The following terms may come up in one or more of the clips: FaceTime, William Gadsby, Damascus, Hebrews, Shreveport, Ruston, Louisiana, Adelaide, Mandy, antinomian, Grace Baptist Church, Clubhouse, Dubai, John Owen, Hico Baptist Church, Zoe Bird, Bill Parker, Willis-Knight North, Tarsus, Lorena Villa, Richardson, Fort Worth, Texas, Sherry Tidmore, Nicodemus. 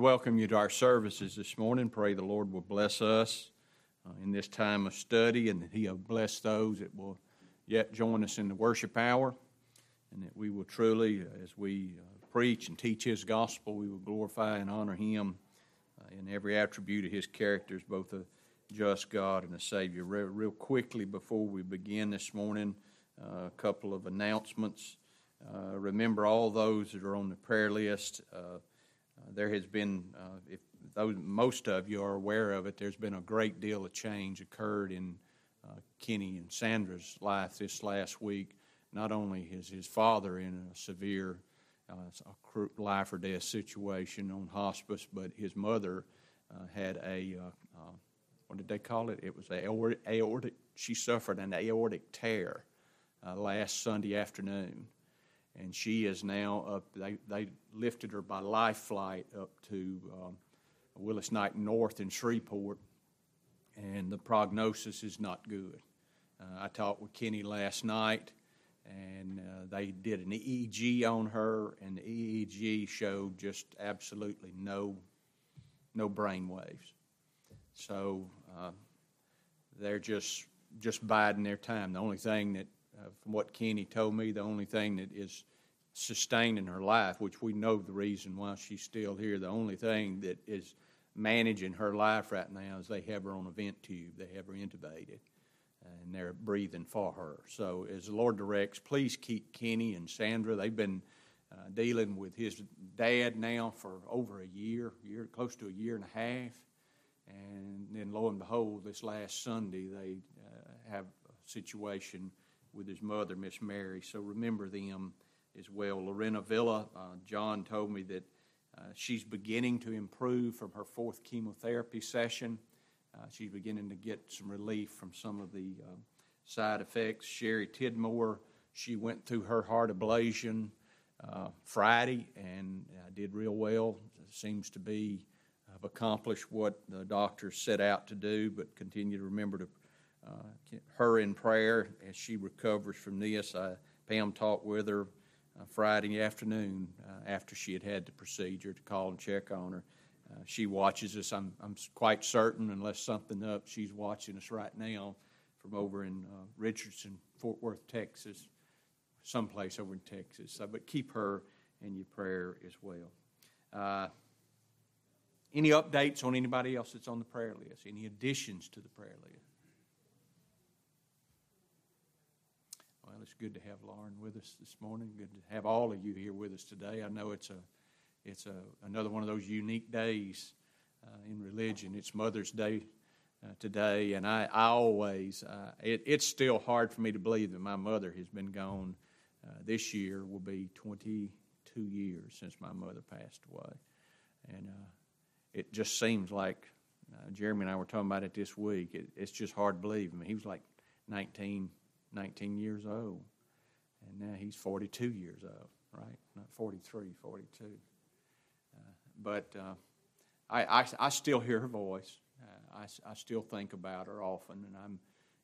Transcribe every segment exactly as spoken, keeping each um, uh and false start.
welcome you to our services this morning. Pray the Lord will bless us uh, in this time of study, and that He'll bless those that will yet join us in the worship hour, and that we will truly, uh, as we uh, preach and teach His gospel, we will glorify and honor Him uh, in every attribute of His character as both a just God and a Savior. Re- real quickly before we begin this morning, uh, a couple of announcements. Uh, remember all those that are on the prayer list. Uh, uh, there has been, uh, if those, most of you are aware of it, there's been a great deal of change occurred in uh, Kenny and Sandra's life this last week. Not only is his father in a severe uh, life or death situation on hospice, but his mother uh, had a, uh, uh, what did they call it? It was an aortic, she suffered an aortic tear uh, last Sunday afternoon. And she is now up, they, they lifted her by life flight up to um, Willis-Knight North in Shreveport, and the prognosis is not good. Uh, I talked with Kenny last night, and uh, they did an E E G on her, and the E E G showed just absolutely no, no brain waves. So uh, they're just, just biding their time. The only thing that Uh, from what Kenny told me, the only thing that is sustaining her life, which we know the reason why she's still here, the only thing that is managing her life right now is they have her on a vent tube. They have her intubated, and they're breathing for her. So as the Lord directs, please keep Kenny and Sandra. They've been uh, dealing with his dad now for over a year, year, close to a year and a half. And then, lo and behold, this last Sunday they uh, have a situation with his mother, Miss Mary, so remember them as well. Lorena Villa, uh, John told me that uh, she's beginning to improve from her fourth chemotherapy session. Uh, she's beginning to get some relief from some of the uh, side effects. Sherry Tidmore, she went through her heart ablation uh, Friday and uh, did real well. Seems to be have accomplished what the doctors set out to do, but continue to remember to Uh, her in prayer as she recovers from this. I, Pam talked with her uh, Friday afternoon uh, after she had had the procedure to call and check on her. Uh, she watches us, I'm, I'm quite certain, unless something up, she's watching us right now from over in uh, Richardson, Fort Worth, Texas, someplace over in Texas. So, but keep her in your prayer as well. Uh, any updates on anybody else that's on the prayer list? Any additions to the prayer list? Well, it's good to have Lauren with us this morning. Good to have all of you here with us today. I know it's a, it's a another one of those unique days uh, in religion. It's Mother's Day uh, today, and I, I always, uh, it, it's still hard for me to believe that my mother has been gone. Uh, this year will be twenty-two years since my mother passed away, and uh, it just seems like uh, Jeremy and I were talking about it this week. It, it's just hard to believe. I mean, he was like nineteen. nineteen years old, and now he's forty-two years old, right? Not forty-three, forty-two. Uh, but uh, I, I, I still hear her voice. Uh, I, I still think about her often, and I'm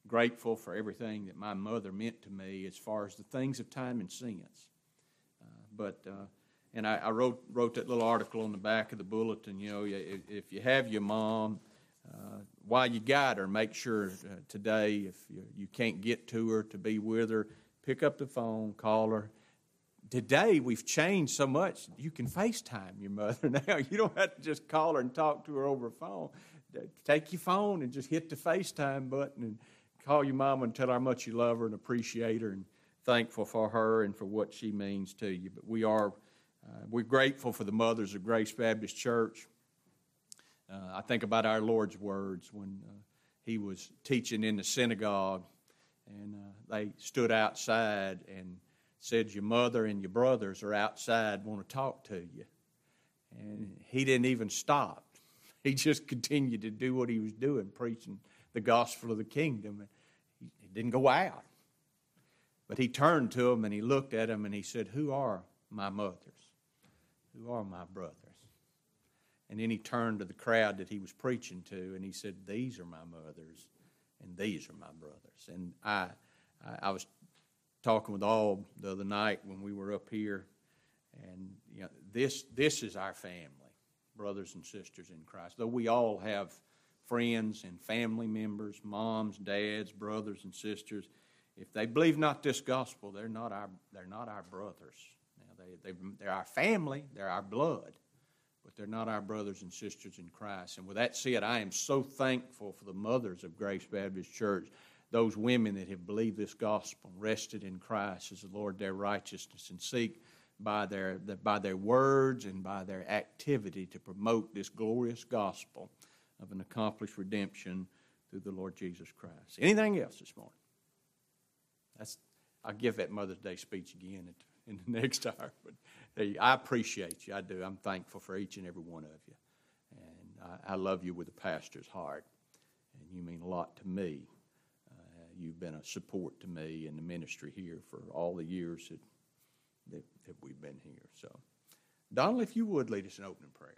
grateful for everything that my mother meant to me as far as the things of time and sense. Uh, but, uh, and I, I wrote wrote that little article on the back of the bulletin, you know, if, if you have your mom, Uh, while you got her, make sure uh, today, if you, you can't get to her, to be with her, pick up the phone, call her. Today, we've changed so much, you can FaceTime your mother now. You don't have to just call her and talk to her over a phone. Take your phone and just hit the FaceTime button and call your mama and tell her how much you love her and appreciate her and thankful for her and for what she means to you. But we are, uh, we're grateful for the mothers of Grace Baptist Church. Uh, I think about our Lord's words when uh, he was teaching in the synagogue, and uh, they stood outside and said, your mother and your brothers are outside, want to talk to you. And he didn't even stop. He just continued to do what he was doing, preaching the gospel of the kingdom. He didn't go out. But he turned to them and he looked at them and he said, who are my mothers? Who are my brothers? And then he turned to the crowd that he was preaching to, and he said, these are my mothers, and these are my brothers. And I I, I was talking with all the other night when we were up here, and you know, this this is our family. brothers and sisters in Christ. Though we all have friends and family members, moms, dads, brothers and sisters, if they believe not this gospel, they're not our they're not our brothers. Now they they they're our family, they're our blood, but they're not our brothers and sisters in Christ. And with that said, I am so thankful for the mothers of Grace Baptist Church, those women that have believed this gospel, rested in Christ as the Lord their righteousness, and seek by their by their words and by their activity to promote this glorious gospel of an accomplished redemption through the Lord Jesus Christ. Anything else this morning? That's, I'll give that Mother's Day speech again at, in the next hour. But hey, I appreciate you. I do. I'm thankful for each and every one of you. And I, I love you with a pastor's heart. And you mean a lot to me. Uh, you've been a support to me in the ministry here for all the years that, that, that we've been here. So, Donald, if you would lead us in opening prayer.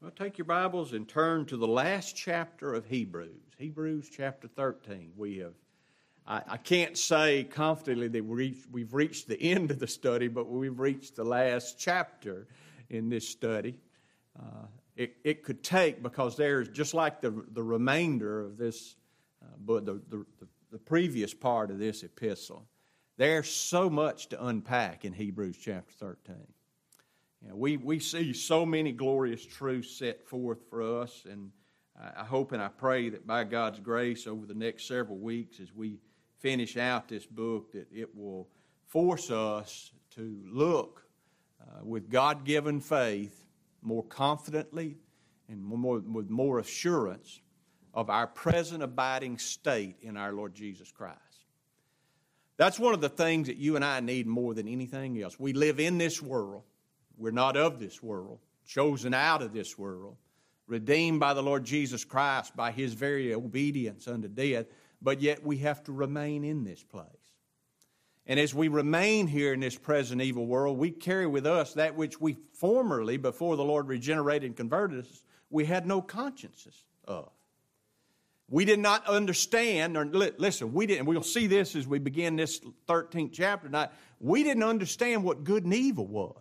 Well, take your Bibles and turn to the last chapter of Hebrews, Hebrews chapter thirteen. We have, I, I can't say confidently that we've, we've reached the end of the study, but we've reached the last chapter in this study. Uh, it, it could take, because there's, just like the, the remainder of this, uh, but the, the, the previous part of this epistle, there's so much to unpack in Hebrews chapter thirteen. You know, we, we see so many glorious truths set forth for us, and I hope and I pray that by God's grace over the next several weeks as we finish out this book that it will force us to look uh, with God-given faith more confidently and more, with more assurance of our present abiding state in our Lord Jesus Christ. That's one of the things that you and I need more than anything else. We live in this world. We're not of this world, chosen out of this world, redeemed by the Lord Jesus Christ by His very obedience unto death, but yet we have to remain in this place. And as we remain here in this present evil world, we carry with us that which we formerly, before the Lord regenerated and converted us, we had no consciences of. We did not understand, or listen, we didn't, we'll see this as we begin this thirteenth chapter tonight, we didn't understand what good and evil was.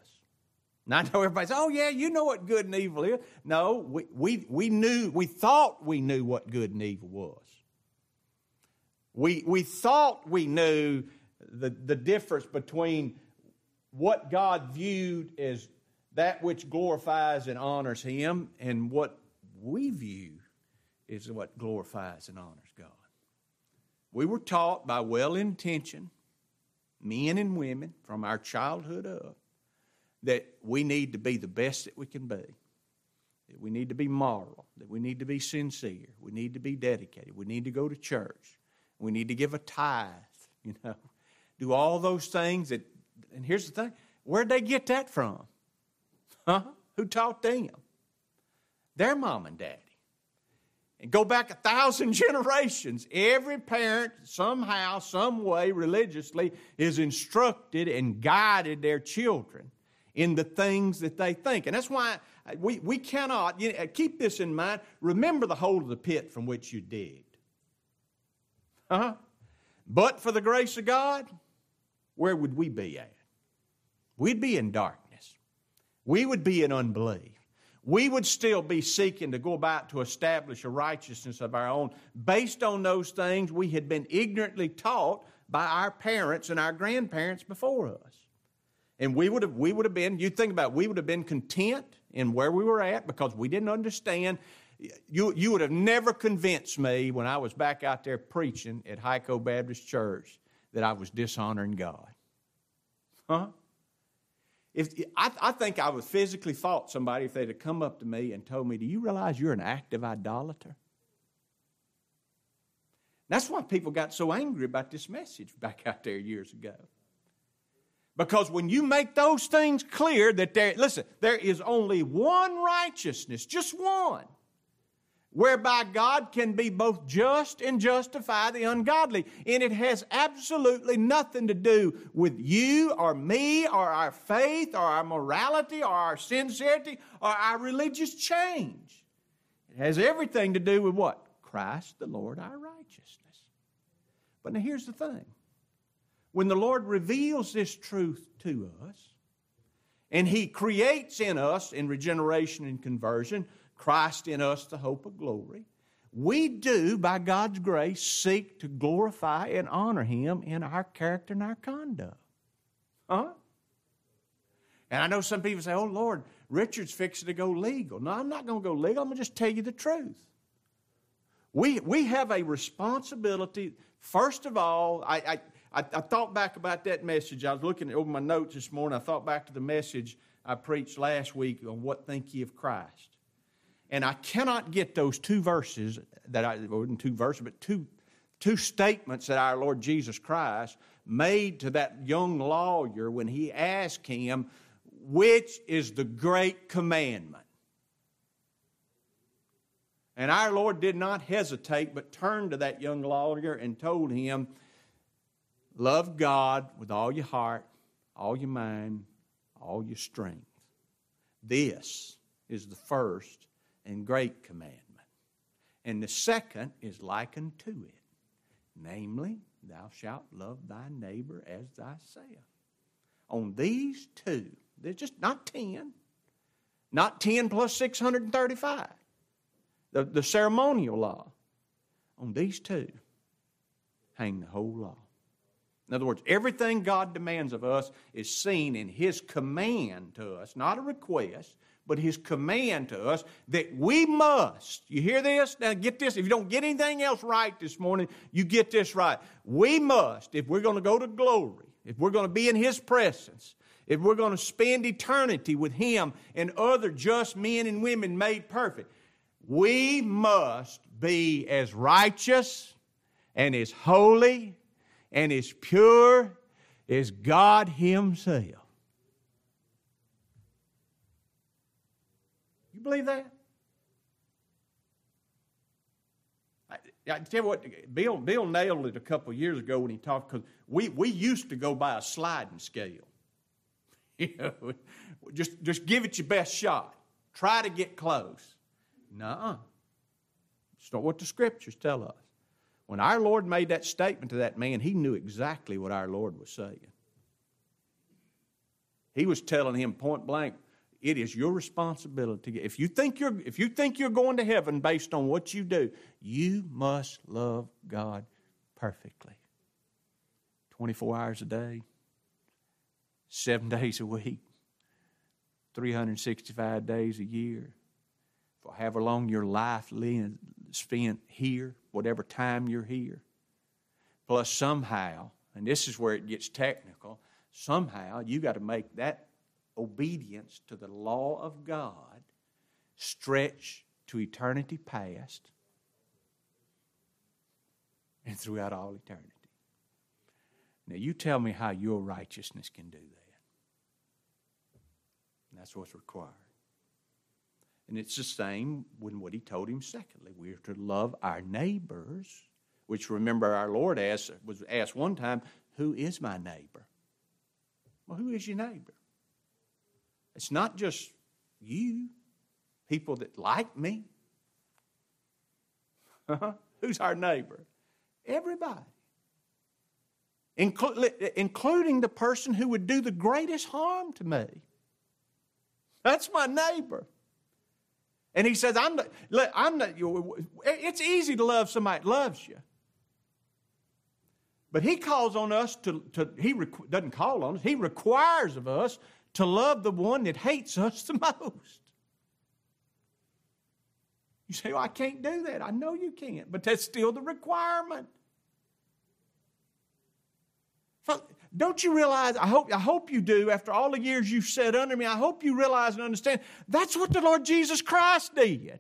And I know everybody says, oh, yeah, you know what good and evil is. No, we, we we knew, we thought we knew what good and evil was. We we thought we knew the, the difference between what God viewed as that which glorifies and honors Him and what we view is what glorifies and honors God. We were taught by well-intentioned men and women from our childhood up that we need to be the best that we can be, that we need to be moral, that we need to be sincere, we need to be dedicated, we need to go to church, we need to give a tithe, you know, do all those things that, and here's the thing, where'd they get that from? Huh? Who taught them? Their mom and daddy. And go back a thousand generations, every parent somehow, some way, religiously, is instructed and guided their children in the things that they think. And that's why we, we cannot, you know, keep this in mind, remember the hole of the pit from which you digged. Uh-huh. But for the grace of God, where would we be at? We'd be in darkness. We would be in unbelief. We would still be seeking to go about to establish a righteousness of our own based on those things we had been ignorantly taught by our parents and our grandparents before us. And we would have, we would have been, you think about it, we would have been content in where we were at because we didn't understand. You, you would have never convinced me when I was back out there preaching at Hico Baptist Church that I was dishonoring God. Huh? If I, I think I would physically fault somebody if they'd have come up to me and told me, do you realize you're an active idolater? That's why people got so angry about this message back out there years ago. Because when you make those things clear that there, listen, there is only one righteousness, just one, whereby God can be both just and justify the ungodly. And it has absolutely nothing to do with you or me or our faith or our morality or our sincerity or our religious change. It has everything to do with what? Christ the Lord, our righteousness. But now here's the thing. When the Lord reveals this truth to us, and He creates in us, in regeneration and conversion, Christ in us, the hope of glory, we do, by God's grace, seek to glorify and honor Him in our character and our conduct. Huh? And I know some people say, oh, Lord, Richard's fixing to go legal. No, I'm not going to go legal. I'm going to just tell you the truth. We, we have a responsibility, first of all, I... I I, I thought back about that message. I was looking over my notes this morning. I thought back to the message I preached last week on what think ye of Christ. And I cannot get those two verses, that I wasn't two verses, but two, two statements that our Lord Jesus Christ made to that young lawyer when he asked him, which is the great commandment? And our Lord did not hesitate, but turned to that young lawyer and told him, love God with all your heart, all your mind, all your strength. This is the first and great commandment. And the second is likened to it, namely, thou shalt love thy neighbor as thyself. On these two, there's just not ten, not ten plus six hundred thirty-five, the, the ceremonial law. On these two, hang the whole law. In other words, everything God demands of us is seen in His command to us, not a request, but His command to us that we must, you hear this? Now get this, if you don't get anything else right this morning, you get this right. We must, if we're going to go to glory, if we're going to be in His presence, if we're going to spend eternity with Him and other just men and women made perfect, we must be as righteous and as holy and as pure as God Himself. You believe that? I, I tell you what, Bill, Bill nailed it a couple years ago when he talked, because we, we used to go by a sliding scale. You know, just, just give it your best shot. Try to get close. Nuh-uh. It's not what the Scriptures tell us. When our Lord made that statement to that man, he knew exactly what our Lord was saying. He was telling him point blank, it is your responsibility. If you think you're, if you think you're going to heaven based on what you do, you must love God perfectly. twenty-four hours a day, seven days a week, three hundred sixty-five days a year, for however long your life lives, spent here, whatever time you're here. Plus somehow, and this is where it gets technical, somehow you got to make that obedience to the law of God stretch to eternity past and throughout all eternity. Now you tell me how your righteousness can do that. And that's what's required. And it's the same when what He told him secondly. We are to love our neighbors, which remember our Lord asked, was asked one time, who is my neighbor? Well, who is your neighbor? It's not just you, people that like me. Who's our neighbor? Everybody. Inclu- including the person who would do the greatest harm to me. That's my neighbor. And He says, I'm not, I'm not, it's easy to love somebody that loves you. But He calls on us to, to He requ- doesn't call on us, He requires of us to love the one that hates us the most. You say, well, I can't do that. I know you can't, but that's still the requirement. So, don't you realize, I hope, I hope you do, after all the years you've sat under me, I hope you realize and understand, that's what the Lord Jesus Christ did.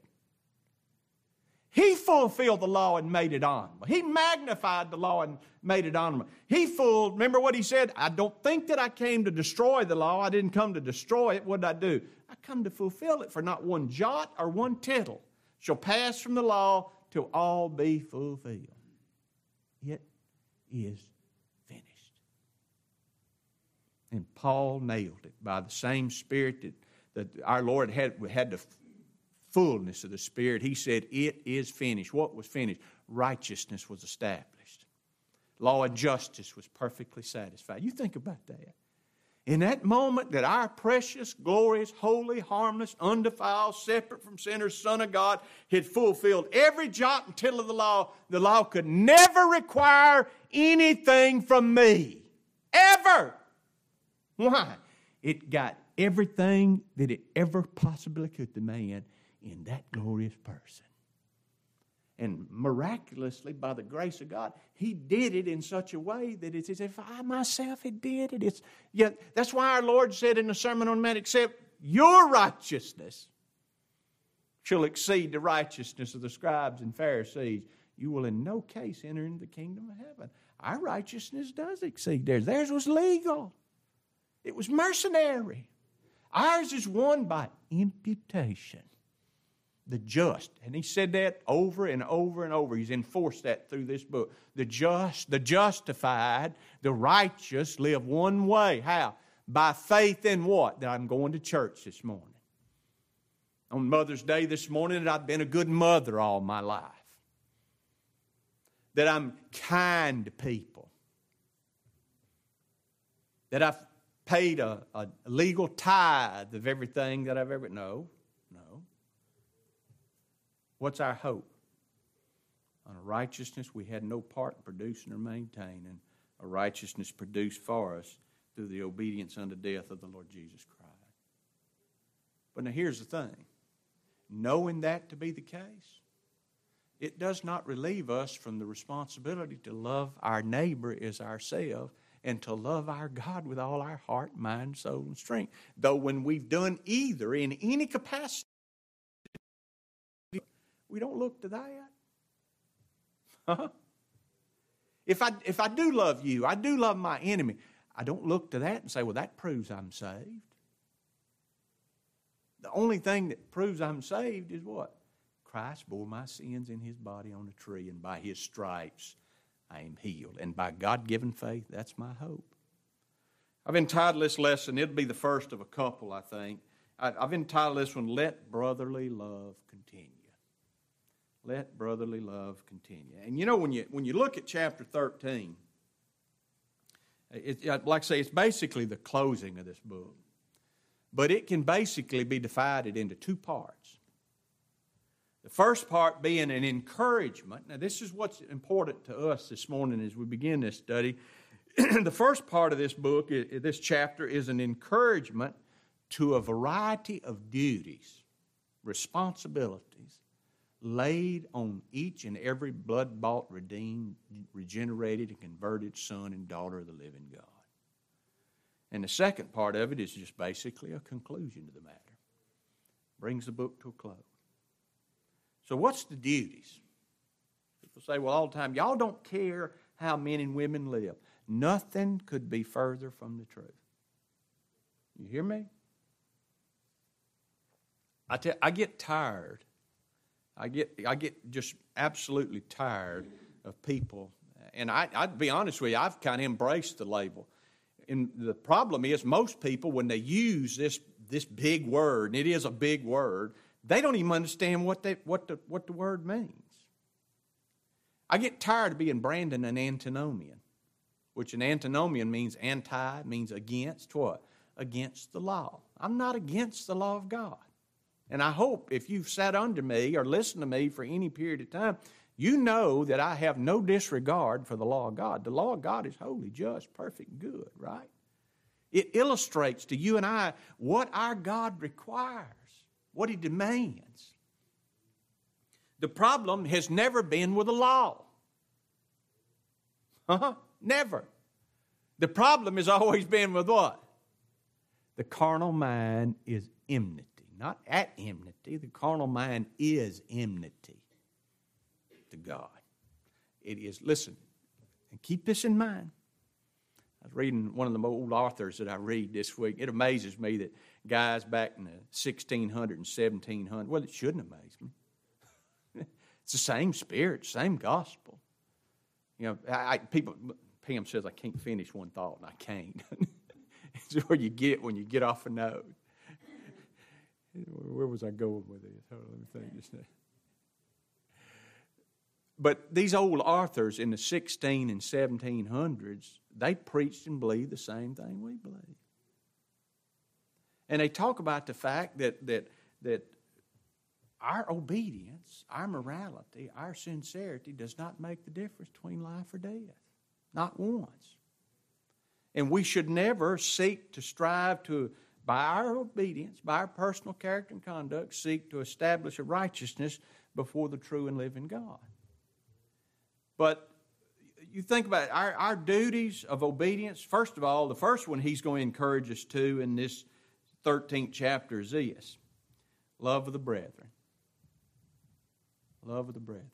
He fulfilled the law and made it honorable. He magnified the law and made it honorable. He fulfilled, remember what he said? I don't think that I came to destroy the law. I didn't come to destroy it. What did I do? I come to fulfill it, for not one jot or one tittle shall pass from the law till all be fulfilled. It is finished. And Paul nailed it by the same Spirit that, that our Lord had, had to fullness of the Spirit. He said, it is finished. What was finished? Righteousness was established. Law and justice was perfectly satisfied. You think about that. In that moment that our precious, glorious, holy, harmless, undefiled, separate from sinners, Son of God had fulfilled every jot and tittle of the law, the law could never require anything from me. Ever. Why? It got everything that it ever possibly could demand in that glorious person. And miraculously, by the grace of God, he did it in such a way that it's as if I myself had did it. It's, yeah, that's why our Lord said in the Sermon on the Mount, except your righteousness shall exceed the righteousness of the scribes and Pharisees, you will in no case enter into the kingdom of heaven. Our righteousness does exceed theirs. Theirs was legal. It was mercenary. Ours is won by imputation. The just, and he said that over and over and over. He's enforced that through this book. The just, the justified, the righteous live one way. How? By faith in what? That I'm going to church this morning. On Mother's Day this morning, that I've been a good mother all my life. That I'm kind to people. That I've paid a, a legal tithe of everything that I've ever... No, no. What's our hope? On a righteousness we had no part in producing or maintaining, a righteousness produced for us through the obedience unto death of the Lord Jesus Christ. But now here's the thing. Knowing that to be the case, it does not relieve us from the responsibility to love our neighbor as ourselves and to love our God with all our heart, mind, soul, and strength. Though when we've done either in any capacity, we don't look to that. Huh? If I, if I do love you, I do love my enemy, I don't look to that and say, well, that proves I'm saved. The only thing that proves I'm saved is what? Christ bore my sins in his body on the tree, and by his stripes I am healed. And by God-given faith, that's my hope. I've entitled this lesson, it'll be the first of a couple, I think. I've entitled this one, Let Brotherly Love Continue. Let brotherly love continue. And you know, when you when you look at chapter thirteen, it, like I say, it's basically the closing of this book. But it can basically be divided into two parts. The first part being an encouragement. Now, this is what's important to us this morning as we begin this study. The first part of this book, this chapter, is an encouragement to a variety of duties, responsibilities, laid on each and every blood-bought, redeemed, regenerated, and converted son and daughter of the living God. And the second part of it is just basically a conclusion to the matter. Brings the book to a close. So what's the duties? People say, well, all the time, y'all don't care how men and women live. Nothing could be further from the truth. You hear me? I, tell, I get tired I get I get just absolutely tired of people. And I, I'd be honest with you, I've kind of embraced the label. And the problem is most people, when they use this this big word, and it is a big word, they don't even understand what, they, what, the, what the word means. I get tired of being branded an antinomian, which an antinomian means anti, means against what? Against the law. I'm not against the law of God. And I hope if you've sat under me or listened to me for any period of time, you know that I have no disregard for the law of God. The law of God is holy, just, perfect, good, right? It illustrates to you and I what our God requires, what He demands. The problem has never been with the law. Uh-huh, never. The problem has always been with what? The carnal mind is enmity. Not at enmity. The carnal mind is enmity. to God. It is, listen, and keep this in mind. I was reading one of the old authors that I read this week. It amazes me that guys back in the sixteen hundred and seventeen hundred, well, it shouldn't amaze me. It's the same spirit, same gospel. You know, I, I, people, Pam says, I can't finish one thought, and I can't. It's where you get it when you get off a note. Where was I going with this? Hold on, let me think just now. But these old authors in the sixteen and seventeen hundreds, they preached and believed the same thing we believe. And they talk about the fact that that that our obedience, our morality, our sincerity does not make the difference between life or death. Not once. And we should never seek to strive to, by our obedience, by our personal character and conduct, seek to establish a righteousness before the true and living God. But you think about it, our, our duties of obedience, first of all, the first one he's going to encourage us to in this thirteenth chapter is this, love of the brethren. Love of the brethren.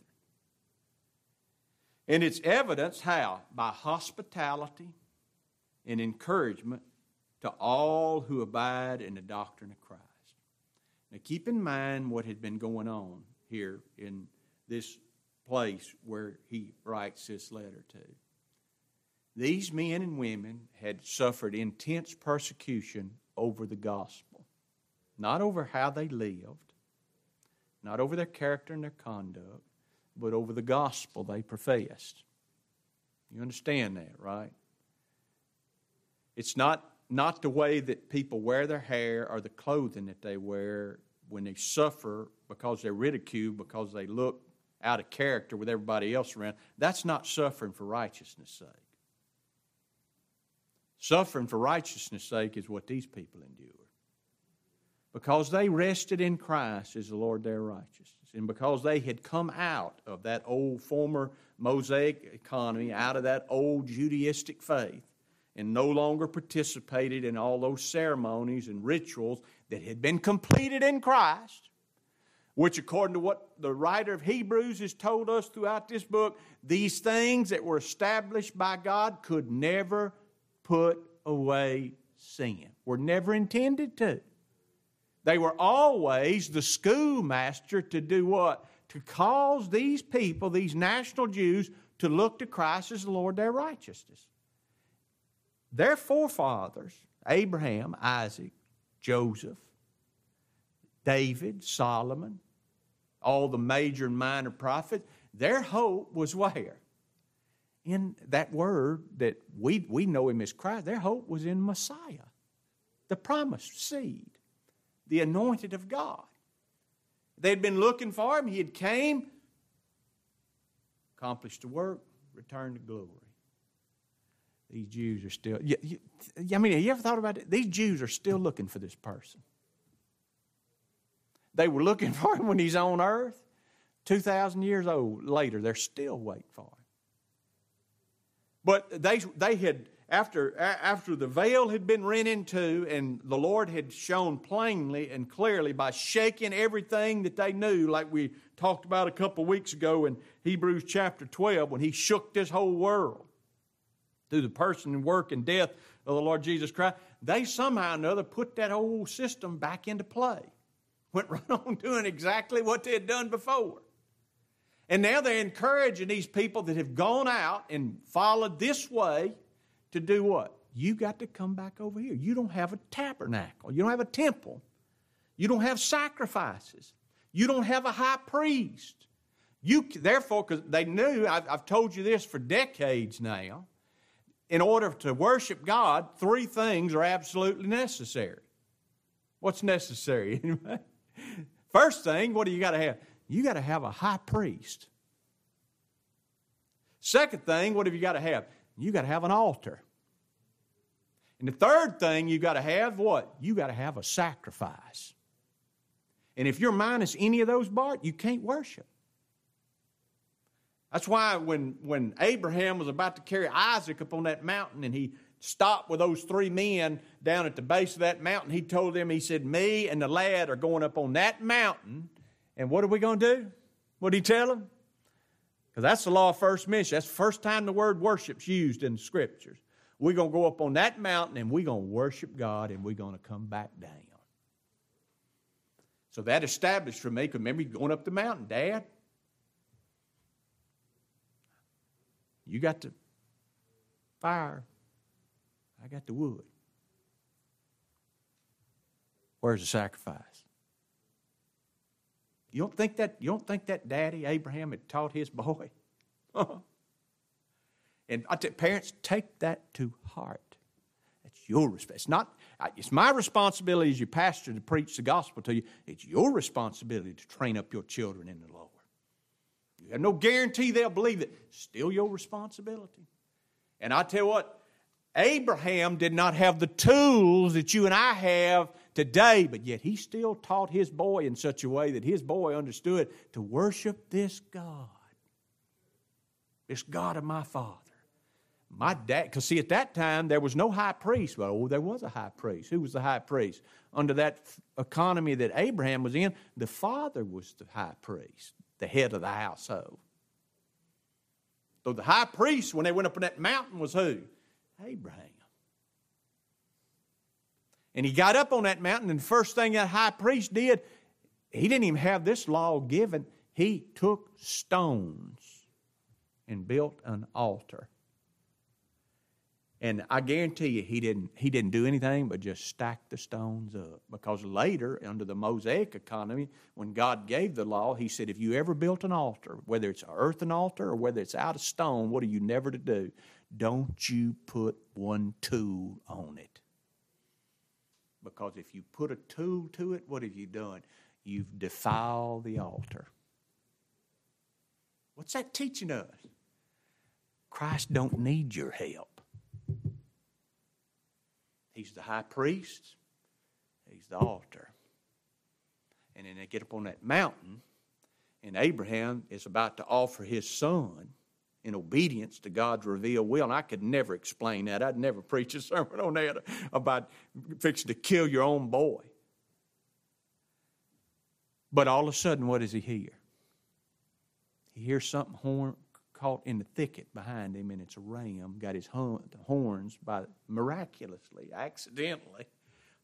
And it's evidenced how? By hospitality and encouragement to all who abide in the doctrine of Christ. Now keep in mind what had been going on here in this place where he writes this letter to. These men and women had suffered intense persecution over the gospel. Not over how they lived, not over their character and their conduct, but over the gospel they professed. You understand that, right? It's not, not the way that people wear their hair or the clothing that they wear when they suffer because they're ridiculed, because they look out of character with everybody else around. That's not suffering for righteousness' sake. Suffering for righteousness' sake is what these people endured. Because they rested in Christ as the Lord their righteousness. And because they had come out of that old former Mosaic economy, out of that old Judaistic faith, and no longer participated in all those ceremonies and rituals that had been completed in Christ, which according to what the writer of Hebrews has told us throughout this book, these things that were established by God could never put away sin, were never intended to. They were always the schoolmaster to do what? To cause these people, these national Jews, to look to Christ as the Lord their righteousness. Their forefathers, Abraham, Isaac, Joseph, David, Solomon, all the major and minor prophets, their hope was where? In that word that we, we know him as Christ, their hope was in Messiah, the promised seed, the anointed of God. They'd been looking for him. He had came, accomplished the work, returned to glory. These Jews are still, you, you, I mean, have you ever thought about it? These Jews are still looking for this person. They were looking for him when he's on earth. two thousand years old later, they're still waiting for him. But they, they had, after, after the veil had been rent in two and the Lord had shown plainly and clearly by shaking everything that they knew, like we talked about a couple weeks ago in Hebrews chapter twelve when he shook this whole world through the person and work and death of the Lord Jesus Christ, they somehow or another put that whole system back into play. Went right on doing exactly what they had done before. And now they're encouraging these people that have gone out and followed this way to do what? You got to come back over here. You don't have a tabernacle. You don't have a temple. You don't have sacrifices. You don't have a high priest. You, therefore, because they knew, I've, I've told you this for decades now, in order to worship God, three things are absolutely necessary. What's necessary anyway? First thing, what do you got to have? You got to have a high priest. Second thing, what have you got to have? You got to have an altar. And the third thing you got to have, what? You got to have a sacrifice. And if you're minus any of those, Bart, you can't worship. That's why when, when Abraham was about to carry Isaac up on that mountain and he stopped with those three men down at the base of that mountain, he told them, he said, me and the lad are going up on that mountain, and what are we going to do? What did he tell them? Because that's the law of first mention. That's the first time the word worship's used in the Scriptures. We're going to go up on that mountain and we're going to worship God and we're going to come back down. So that established for me, because remember going up the mountain, Dad, you got the fire, I got the wood. Where's the sacrifice? You don't think that, you don't think that daddy, Abraham, had taught his boy? And I tell parents, take that to heart. That's your respect. It's not, it's my responsibility as your pastor to preach the gospel to you. It's your responsibility to train up your children in the Lord. You have no guarantee they'll believe it. Still your responsibility. And I tell you what, Abraham did not have the tools that you and I have today, but yet he still taught his boy in such a way that his boy understood to worship this God, this God of my father. My dad, because see, at that time, there was no high priest. Well, oh, there was a high priest. Who was the high priest? Under that economy that Abraham was in, the father was the high priest, the head of the household. So the high priest, when they went up on that mountain, was who? Abraham. And he got up on that mountain, and the first thing that high priest did, he didn't even have this law given. He took stones and built an altar. And I guarantee you, he didn't, he didn't do anything but just stack the stones up. Because later, under the Mosaic economy, when God gave the law, he said, if you ever built an altar, whether it's an earthen altar or whether it's out of stone, what are you never to do? Don't you put one tool on it. Because if you put a tool to it, what have you done? You've defiled the altar. What's that teaching us? Christ don't need your help. He's the high priest. He's the altar. And then they get up on that mountain, and Abraham is about to offer his son in obedience to God's revealed will. And I could never explain that. I'd never preach a sermon on that about fixing to kill your own boy. But all of a sudden, what does he hear? He hears something horn caught in the thicket behind him, and it's a ram, got his hung, horns by miraculously, accidentally,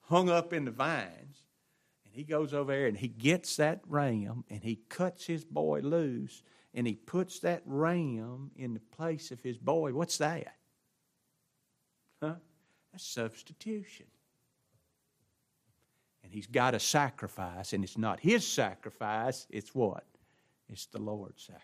hung up in the vines. And he goes over there and he gets that ram and he cuts his boy loose and he puts that ram in the place of his boy. What's that? Huh? That's substitution. And he's got a sacrifice, and it's not his sacrifice, it's what? It's the Lord's sacrifice.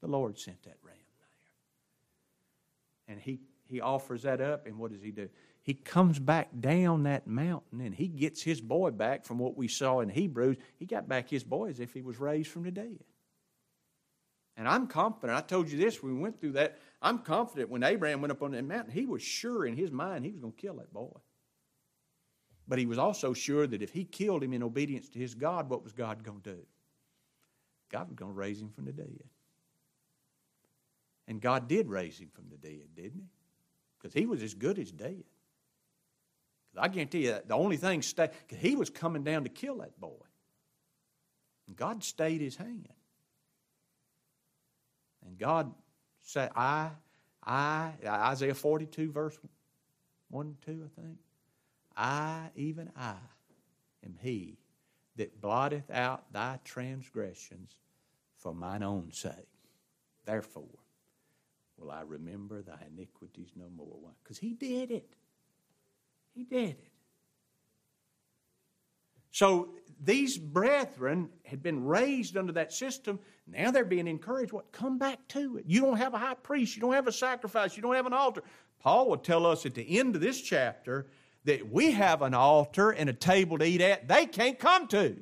The Lord sent that ram there. And he, he offers that up, and what does he do? He comes back down that mountain, and he gets his boy back from what we saw in Hebrews. He got back his boy as if he was raised from the dead. And I'm confident. I told you this when we went through that. I'm confident when Abraham went up on that mountain, he was sure in his mind he was going to kill that boy. But he was also sure that if he killed him in obedience to his God, what was God going to do? God was going to raise him from the dead. And God did raise him from the dead, didn't he? Because he was as good as dead. I guarantee you, that the only thing stayed, because he was coming down to kill that boy. And God stayed his hand. And God said, I, I, Isaiah forty-two, verse one and two, I think. I, even I, am he that blotteth out thy transgressions for mine own sake. Therefore, will I remember thy iniquities no more? Why? Because he did it. He did it. So these brethren had been raised under that system. Now they're being encouraged, what? Come back to it. You don't have a high priest. You don't have a sacrifice. You don't have an altar. Paul would tell us at the end of this chapter that we have an altar and a table to eat at they can't come to.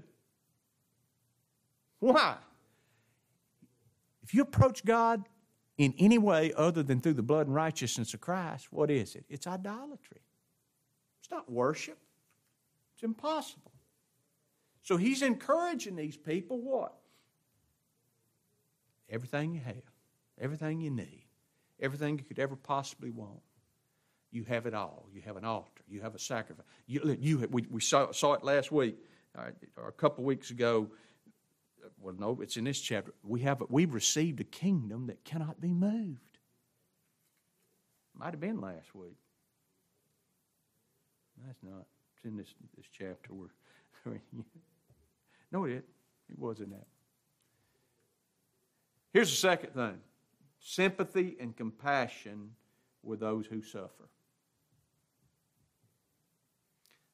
Why? If you approach God in any way other than through the blood and righteousness of Christ, what is it? It's idolatry. It's not worship. It's impossible. So he's encouraging these people what? Everything you have, everything you need, everything you could ever possibly want, you have it all. You have an altar. You have a sacrifice. You, you, we we saw, saw it last week, or a couple weeks ago. well, no, it's in this chapter. We have we've received a kingdom that cannot be moved. Might have been last week. That's not. It's in this this chapter where, where you, no, it it wasn't that. Here's the second thing: sympathy and compassion with those who suffer.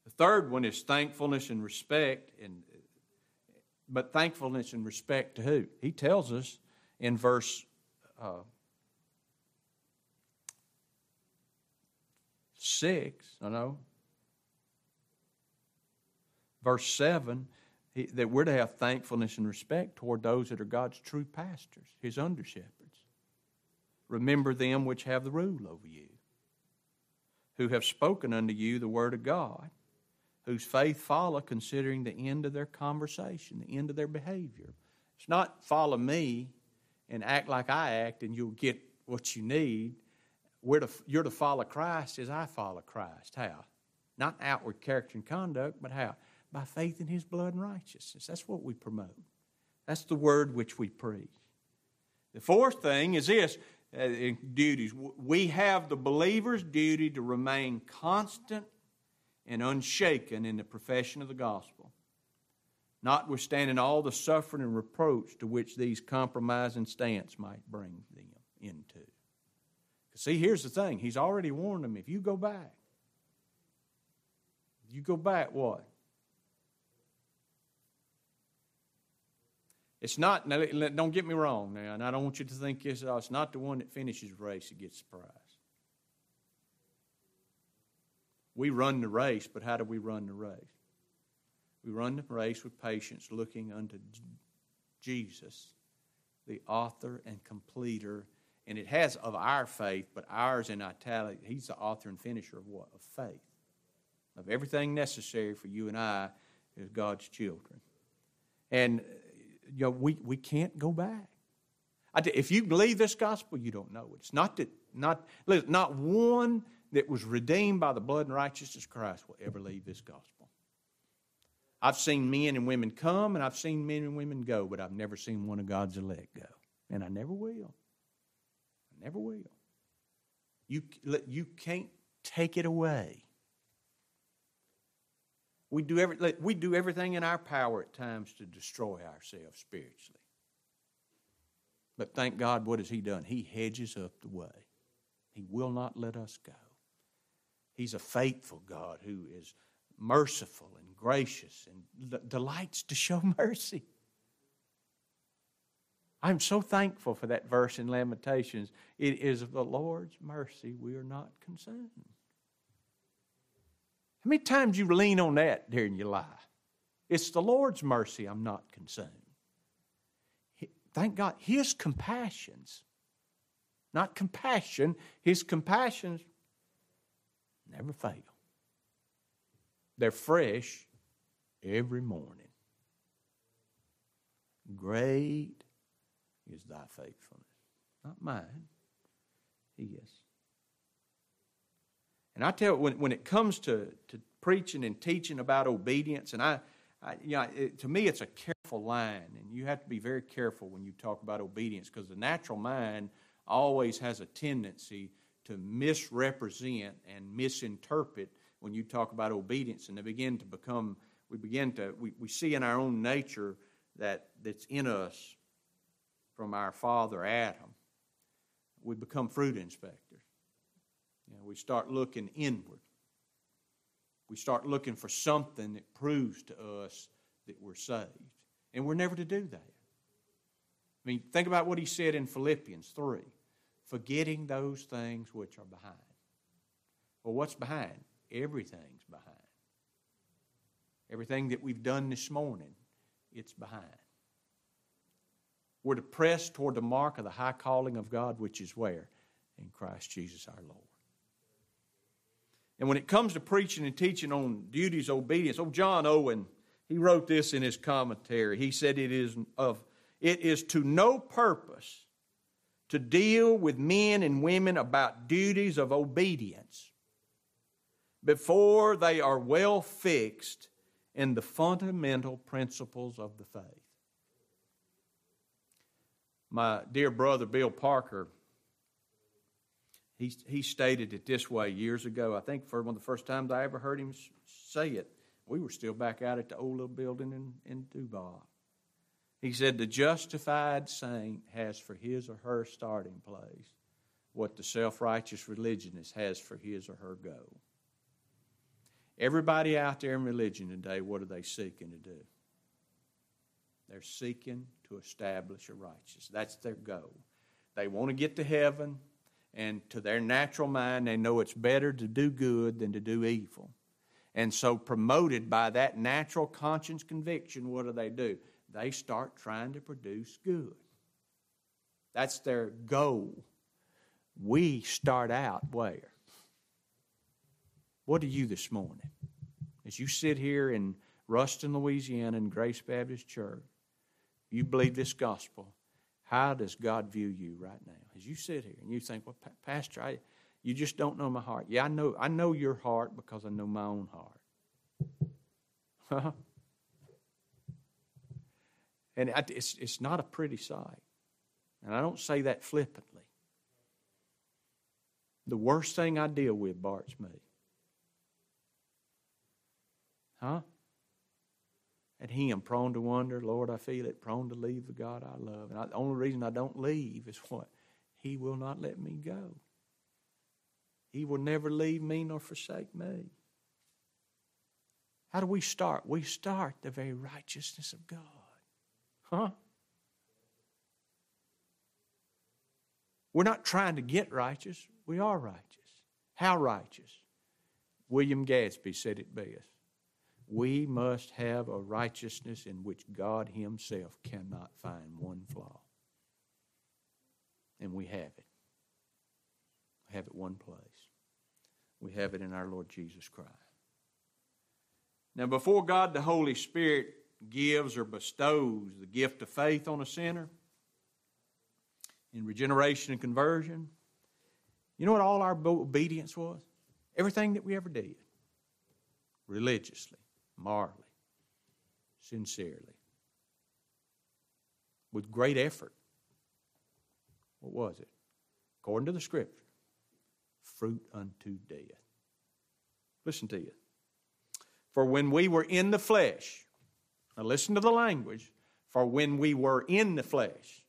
The third one is thankfulness and respect, and but thankfulness and respect to who? He tells us in verse uh, six, I know, verse seven, he, that we're to have thankfulness and respect toward those that are God's true pastors, His under shepherds. Remember them which have the rule over you, who have spoken unto you the word of God, whose faith follow, considering the end of their conversation, the end of their behavior. It's not follow me and act like I act and you'll get what you need. We're to, you're to follow Christ as I follow Christ. How? Not outward character and conduct, but how? By faith in His blood and righteousness. That's what we promote. That's the word which we preach. The fourth thing is this, uh, duties. We have the believer's duty to remain constant and unshaken in the profession of the gospel, notwithstanding all the suffering and reproach to which these compromising stance might bring them into. See, here's the thing. He's already warned them, if you go back, you go back what? It's not, now, don't get me wrong now, and I don't want you to think this at all. It's not the one that finishes the race that gets the prize. We run the race, but how do we run the race? We run the race with patience, looking unto Jesus, the author and completer, and it has of our faith, but ours in italics. He's the author and finisher of what? Of faith. Of everything necessary for you and I as God's children. And you know, we, we can't go back. I tell you, if you believe this gospel, you don't know it. It's not that not listen, not one that was redeemed by the blood and righteousness of Christ will ever leave this gospel. I've seen men and women come, and I've seen men and women go, but I've never seen one of God's elect go. And I never will. I never will. You, you can't take it away. We do, every, we do everything in our power at times to destroy ourselves spiritually. But thank God, what has He done? He hedges up the way. He will not let us go. He's a faithful God who is merciful and gracious and delights to show mercy. I'm so thankful for that verse in Lamentations. It is of the Lord's mercy we are not consumed. How many times you lean on that during your life? It's the Lord's mercy I'm not consumed. Thank God, His compassions, not compassion, His compassions never fail. They're fresh every morning. Great is thy faithfulness. Not mine. He is. And I tell you, when, when it comes to, to preaching and teaching about obedience, and I, I you know, it, to me it's a careful line, and you have to be very careful when you talk about obedience, because the natural mind always has a tendency to misrepresent and misinterpret when you talk about obedience, and they begin to become, we begin to, we, we see in our own nature that that's in us from our father Adam. We become fruit inspectors. You know, we start looking inward. We start looking for something that proves to us that we're saved, and we're never to do that. I mean, think about what he said in Philippians three, forgetting those things which are behind. Well, what's behind? Everything's behind. Everything that we've done this morning, it's behind. We're to press toward the mark of the high calling of God, which is where? In Christ Jesus our Lord. And when it comes to preaching and teaching on duties, obedience, oh, John Owen, he wrote this in his commentary. He said it is of it is to no purpose to deal with men and women about duties of obedience before they are well fixed in the fundamental principles of the faith. my dear brother Bill Parker, he he stated it this way years ago. I think for one of the first times I ever heard him say it, we were still back out at the old little building in, in Dubai. He said, the justified saint has for his or her starting place what the self-righteous religionist has for his or her goal. Everybody out there in religion today, what are they seeking to do? They're seeking to establish a righteousness. That's their goal. They want to get to heaven, and to their natural mind, they know it's better to do good than to do evil. And so promoted by that natural conscience conviction, what do they do? They start trying to produce good. That's their goal. We start out where? What are you this morning? As you sit here in Ruston, Louisiana, in Grace Baptist Church, you believe this gospel, how does God view you right now? As you sit here and you think, well, Pastor, I, you just don't know my heart. Yeah, I know, I know your heart because I know my own heart. And I, it's, it's not a pretty sight. And I don't say that flippantly. The worst thing I deal with, Bart's me. Huh? And him, prone to wonder, Lord, I feel it, prone to leave the God I love. And I, the only reason I don't leave is what? He will not let me go. He will never leave me nor forsake me. How do we start? We start the very righteousness of God. Huh? We're not trying to get righteous. We are righteous. How righteous? William Gadsby said it best. We must have a righteousness in which God himself cannot find one flaw. And we have it. We have it one place. We have it in our Lord Jesus Christ. Now, before God the Holy Spirit gives or bestows the gift of faith on a sinner in regeneration and conversion, you know what all our obedience was? Everything that we ever did, religiously, morally, sincerely, with great effort. What was it? According to the Scripture, fruit unto death. Listen to you. For when we were in the flesh, now listen to the language, for when we were in the flesh,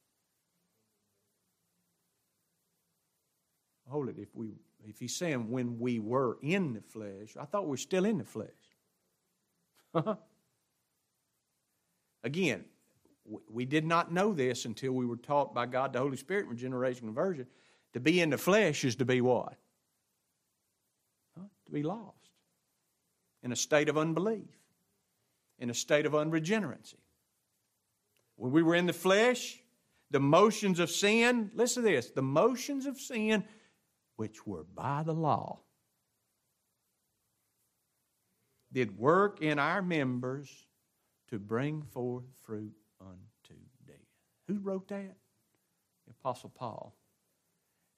Hold it, if, we, if he's saying when we were in the flesh, I thought we were still in the flesh. Again, we did not know this until we were taught by God, the Holy Spirit, regeneration, conversion. To be in the flesh is to be what? Huh? To be lost. In a state of unbelief. In a state of unregeneracy. When we were in the flesh, the motions of sin, listen to this, the motions of sin which were by the law, did work in our members to bring forth fruit unto death. Who wrote that? The Apostle Paul.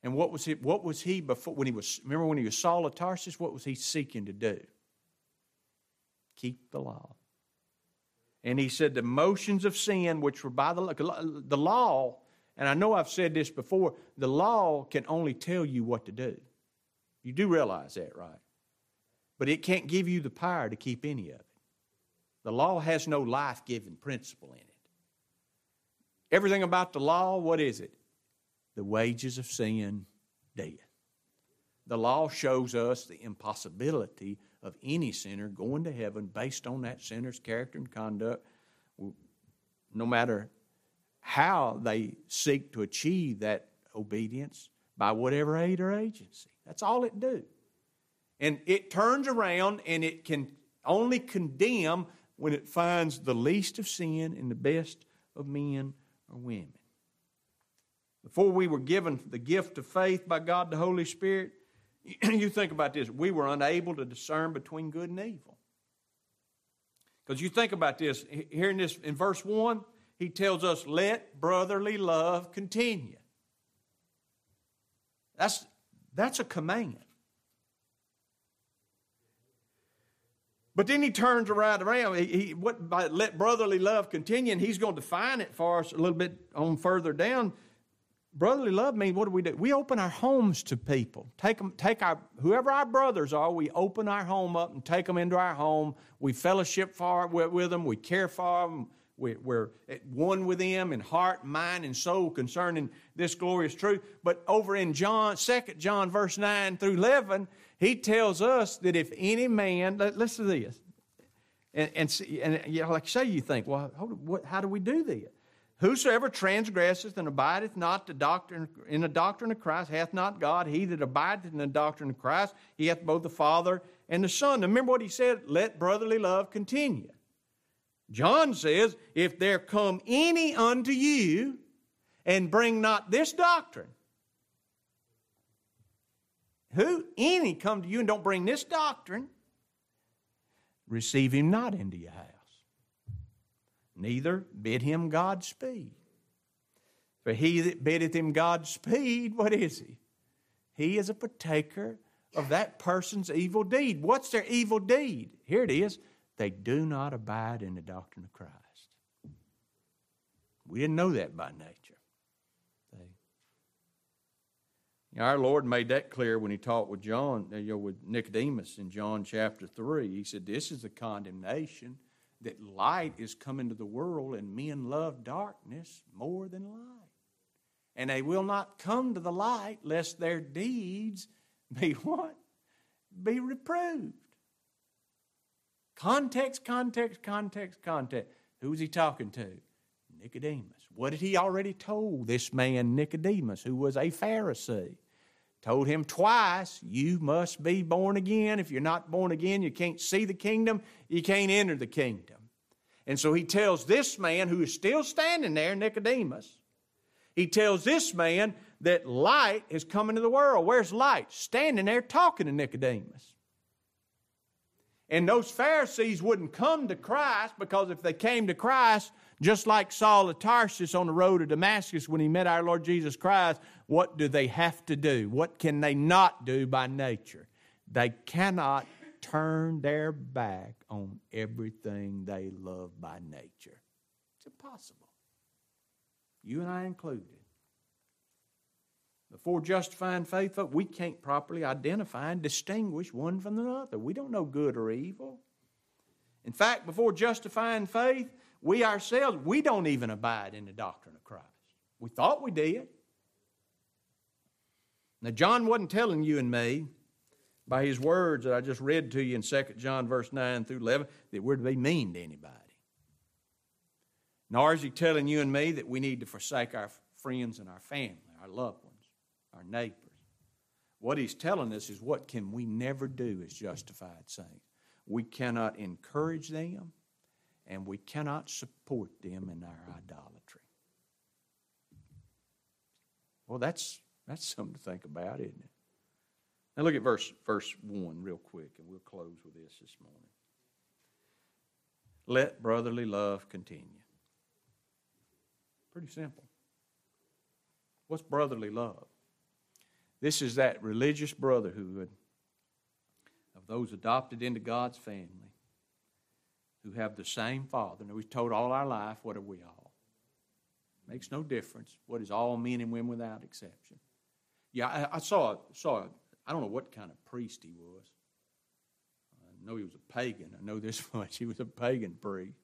And what was he, what was he before, when he was, remember when he was Saul of Tarsus, what was he seeking to do? Keep the law. And he said the motions of sin which were by the law, the law, and I know I've said this before, the law can only tell you what to do. You do realize that, right? But it can't give you the power to keep any of it. The law has no life-giving principle in it. Everything about the law, what is it? The wages of sin, death. The law shows us the impossibility of any sinner going to heaven based on that sinner's character and conduct, no matter how they seek to achieve that obedience by whatever aid or agency. That's all it do. And it turns around and it can only condemn when it finds the least of sin in the best of men or women. Before we were given the gift of faith by God the Holy Spirit, you think about this. We were unable to discern between good and evil. Because you think about this. Here in, this, in verse one, he tells us, let brotherly love continue. That's, that's a command. But then he turns right around. He, he what, by let brotherly love continue, and he's going to define it for us a little bit on further down. Brotherly love means what do we do? We open our homes to people. Take them, take our whoever our brothers are. We open our home up and take them into our home. We fellowship for with them. We care for them. We, we're at one with them in heart, mind, and soul concerning this glorious truth. But over in John, Second John, verse nine through eleven. He tells us that if any man, listen to this, and and, see, and you know, like you say, you think, well, what, how do we do this? Whosoever transgresseth and abideth not the doctrine, in the doctrine of Christ hath not God. He that abideth in the doctrine of Christ, he hath both the Father and the Son. Now remember what he said, let brotherly love continue. John says, if there come any unto you and bring not this doctrine, who any come to you and don't bring this doctrine, receive him not into your house, neither bid him Godspeed. For he that biddeth him Godspeed, what is he? He is a partaker of that person's evil deed. What's their evil deed? Here it is. They do not abide in the doctrine of Christ. We didn't know that by nature. Our Lord made that clear when he talked with John, you know, with Nicodemus in John chapter three. He said, this is the condemnation, that light is come into the world and men love darkness more than light. And they will not come to the light lest their deeds be what? Be reproved. Context, context, context, context. Who was he talking to? Nicodemus. What had he already told this man Nicodemus, who was a Pharisee? Told him twice, you must be born again. If you're not born again, you can't see the kingdom. You can't enter the kingdom. And so he tells this man who is still standing there, Nicodemus, he tells this man that light has come into the world. Where's light? Standing there talking to Nicodemus. And those Pharisees wouldn't come to Christ, because if they came to Christ, just like Saul of Tarsus on the road to Damascus when he met our Lord Jesus Christ, what do they have to do? What can they not do by nature? They cannot turn their back on everything they love by nature. It's impossible. You and I included. Before justifying faith, we can't properly identify and distinguish one from another. We don't know good or evil. In fact, before justifying faith, we ourselves, we don't even abide in the doctrine of Christ. We thought we did. Now, John wasn't telling you and me by his words that I just read to you in Second John verse nine through eleven that we're to be mean to anybody. Nor is he telling you and me that we need to forsake our friends and our family, our loved ones, our neighbors. What he's telling us is what can we never do as justified saints. We cannot encourage them, and we cannot support them in our idolatry. Well, that's that's something to think about, isn't it? Now look at verse, verse one real quick, and we'll close with this this morning. Let brotherly love continue. Pretty simple. What's brotherly love? This is that religious brotherhood of those adopted into God's family, who have the same Father. Now, we've told all our life, what are we all? Makes no difference. What is all men and women without exception? Yeah, I, I saw, saw, I don't know what kind of priest he was. I know he was a pagan. I know this much. He was a pagan priest.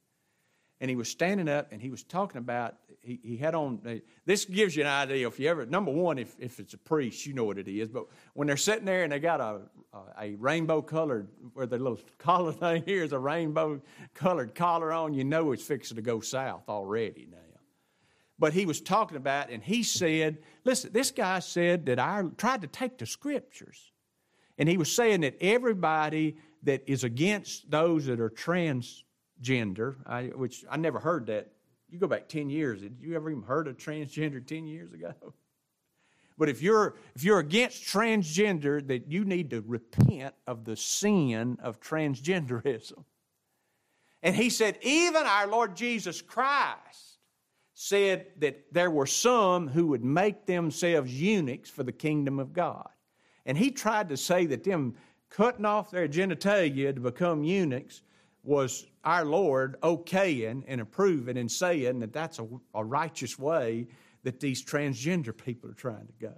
And he was standing up, and he was talking about, he, he had on, this gives you an idea if you ever, number one, if, if it's a priest, you know what it is. But when they're sitting there and they got a a, a rainbow-colored, where the little collar thing here is a rainbow-colored collar on, you know it's fixing to go south already now. But he was talking about, and he said, listen, this guy said that I tried to take the Scriptures. And he was saying that everybody that is against those that are trans Gender, I, which I never heard that. You go back ten years. Did you ever even heard of transgender ten years ago? But if you're if you're against transgender, that you need to repent of the sin of transgenderism. And he said, even our Lord Jesus Christ said that there were some who would make themselves eunuchs for the kingdom of God. And he tried to say that them cutting off their genitalia to become eunuchs was our Lord okaying and approving and saying that that's a, a righteous way that these transgender people are trying to go.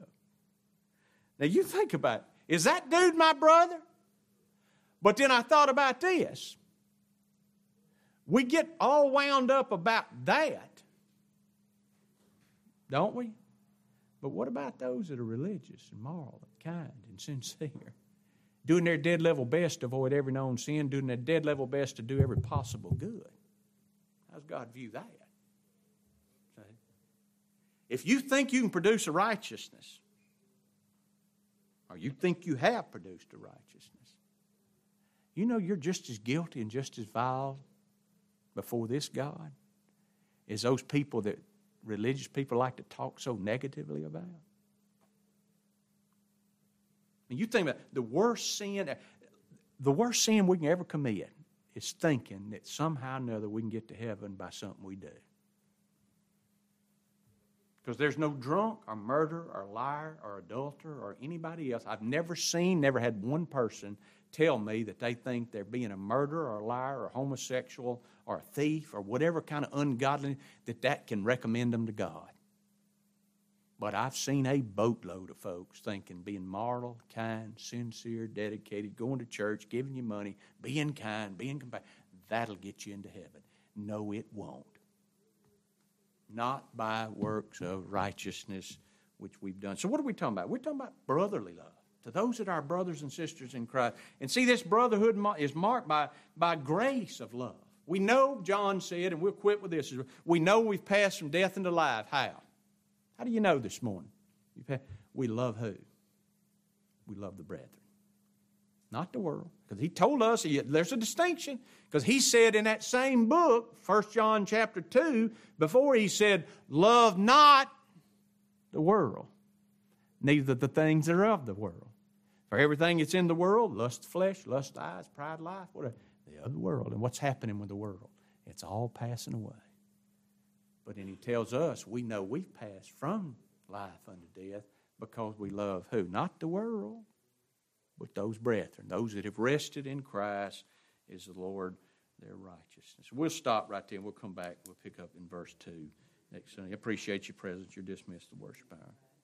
Now, you think about it. Is that dude my brother? But then I thought about this. We get all wound up about that, don't we? But what about those that are religious and moral and kind and sincere, doing their dead level best to avoid every known sin, doing their dead level best to do every possible good? How does God view that? See? If you think you can produce a righteousness, or you think you have produced a righteousness, you know you're just as guilty and just as vile before this God as those people that religious people like to talk so negatively about. And you think about it, the worst sin, the worst sin we can ever commit is thinking that somehow or another we can get to heaven by something we do. Because there's no drunk or murderer or liar or adulterer or anybody else. I've never seen, never had one person tell me that they think they're being a murderer or a liar or homosexual or a thief or whatever kind of ungodliness that that can recommend them to God. But I've seen a boatload of folks thinking being moral, kind, sincere, dedicated, going to church, giving you money, being kind, being compassionate, that'll get you into heaven. No, it won't. Not by works of righteousness which we've done. So what are we talking about? We're talking about brotherly love to those that are brothers and sisters in Christ. And see, this brotherhood is marked by, by grace of love. We know, John said, and we'll quit with this, we know we've passed from death into life. How? How do you know this morning? We love who? We love the brethren. Not the world. Because he told us, he, there's a distinction. Because he said in that same book, First John chapter two, before he said, love not the world, neither the things that are of the world. For everything that's in the world, lust flesh, lust eyes, pride life, whatever, the other world. And what's happening with the world? It's all passing away. But then he tells us, we know we've passed from life unto death because we love who? Not the world, but those brethren, those that have rested in Christ is the Lord their righteousness. We'll stop right there and we'll come back. We'll pick up in verse two next Sunday. I appreciate your presence. You're dismissed to worship hour.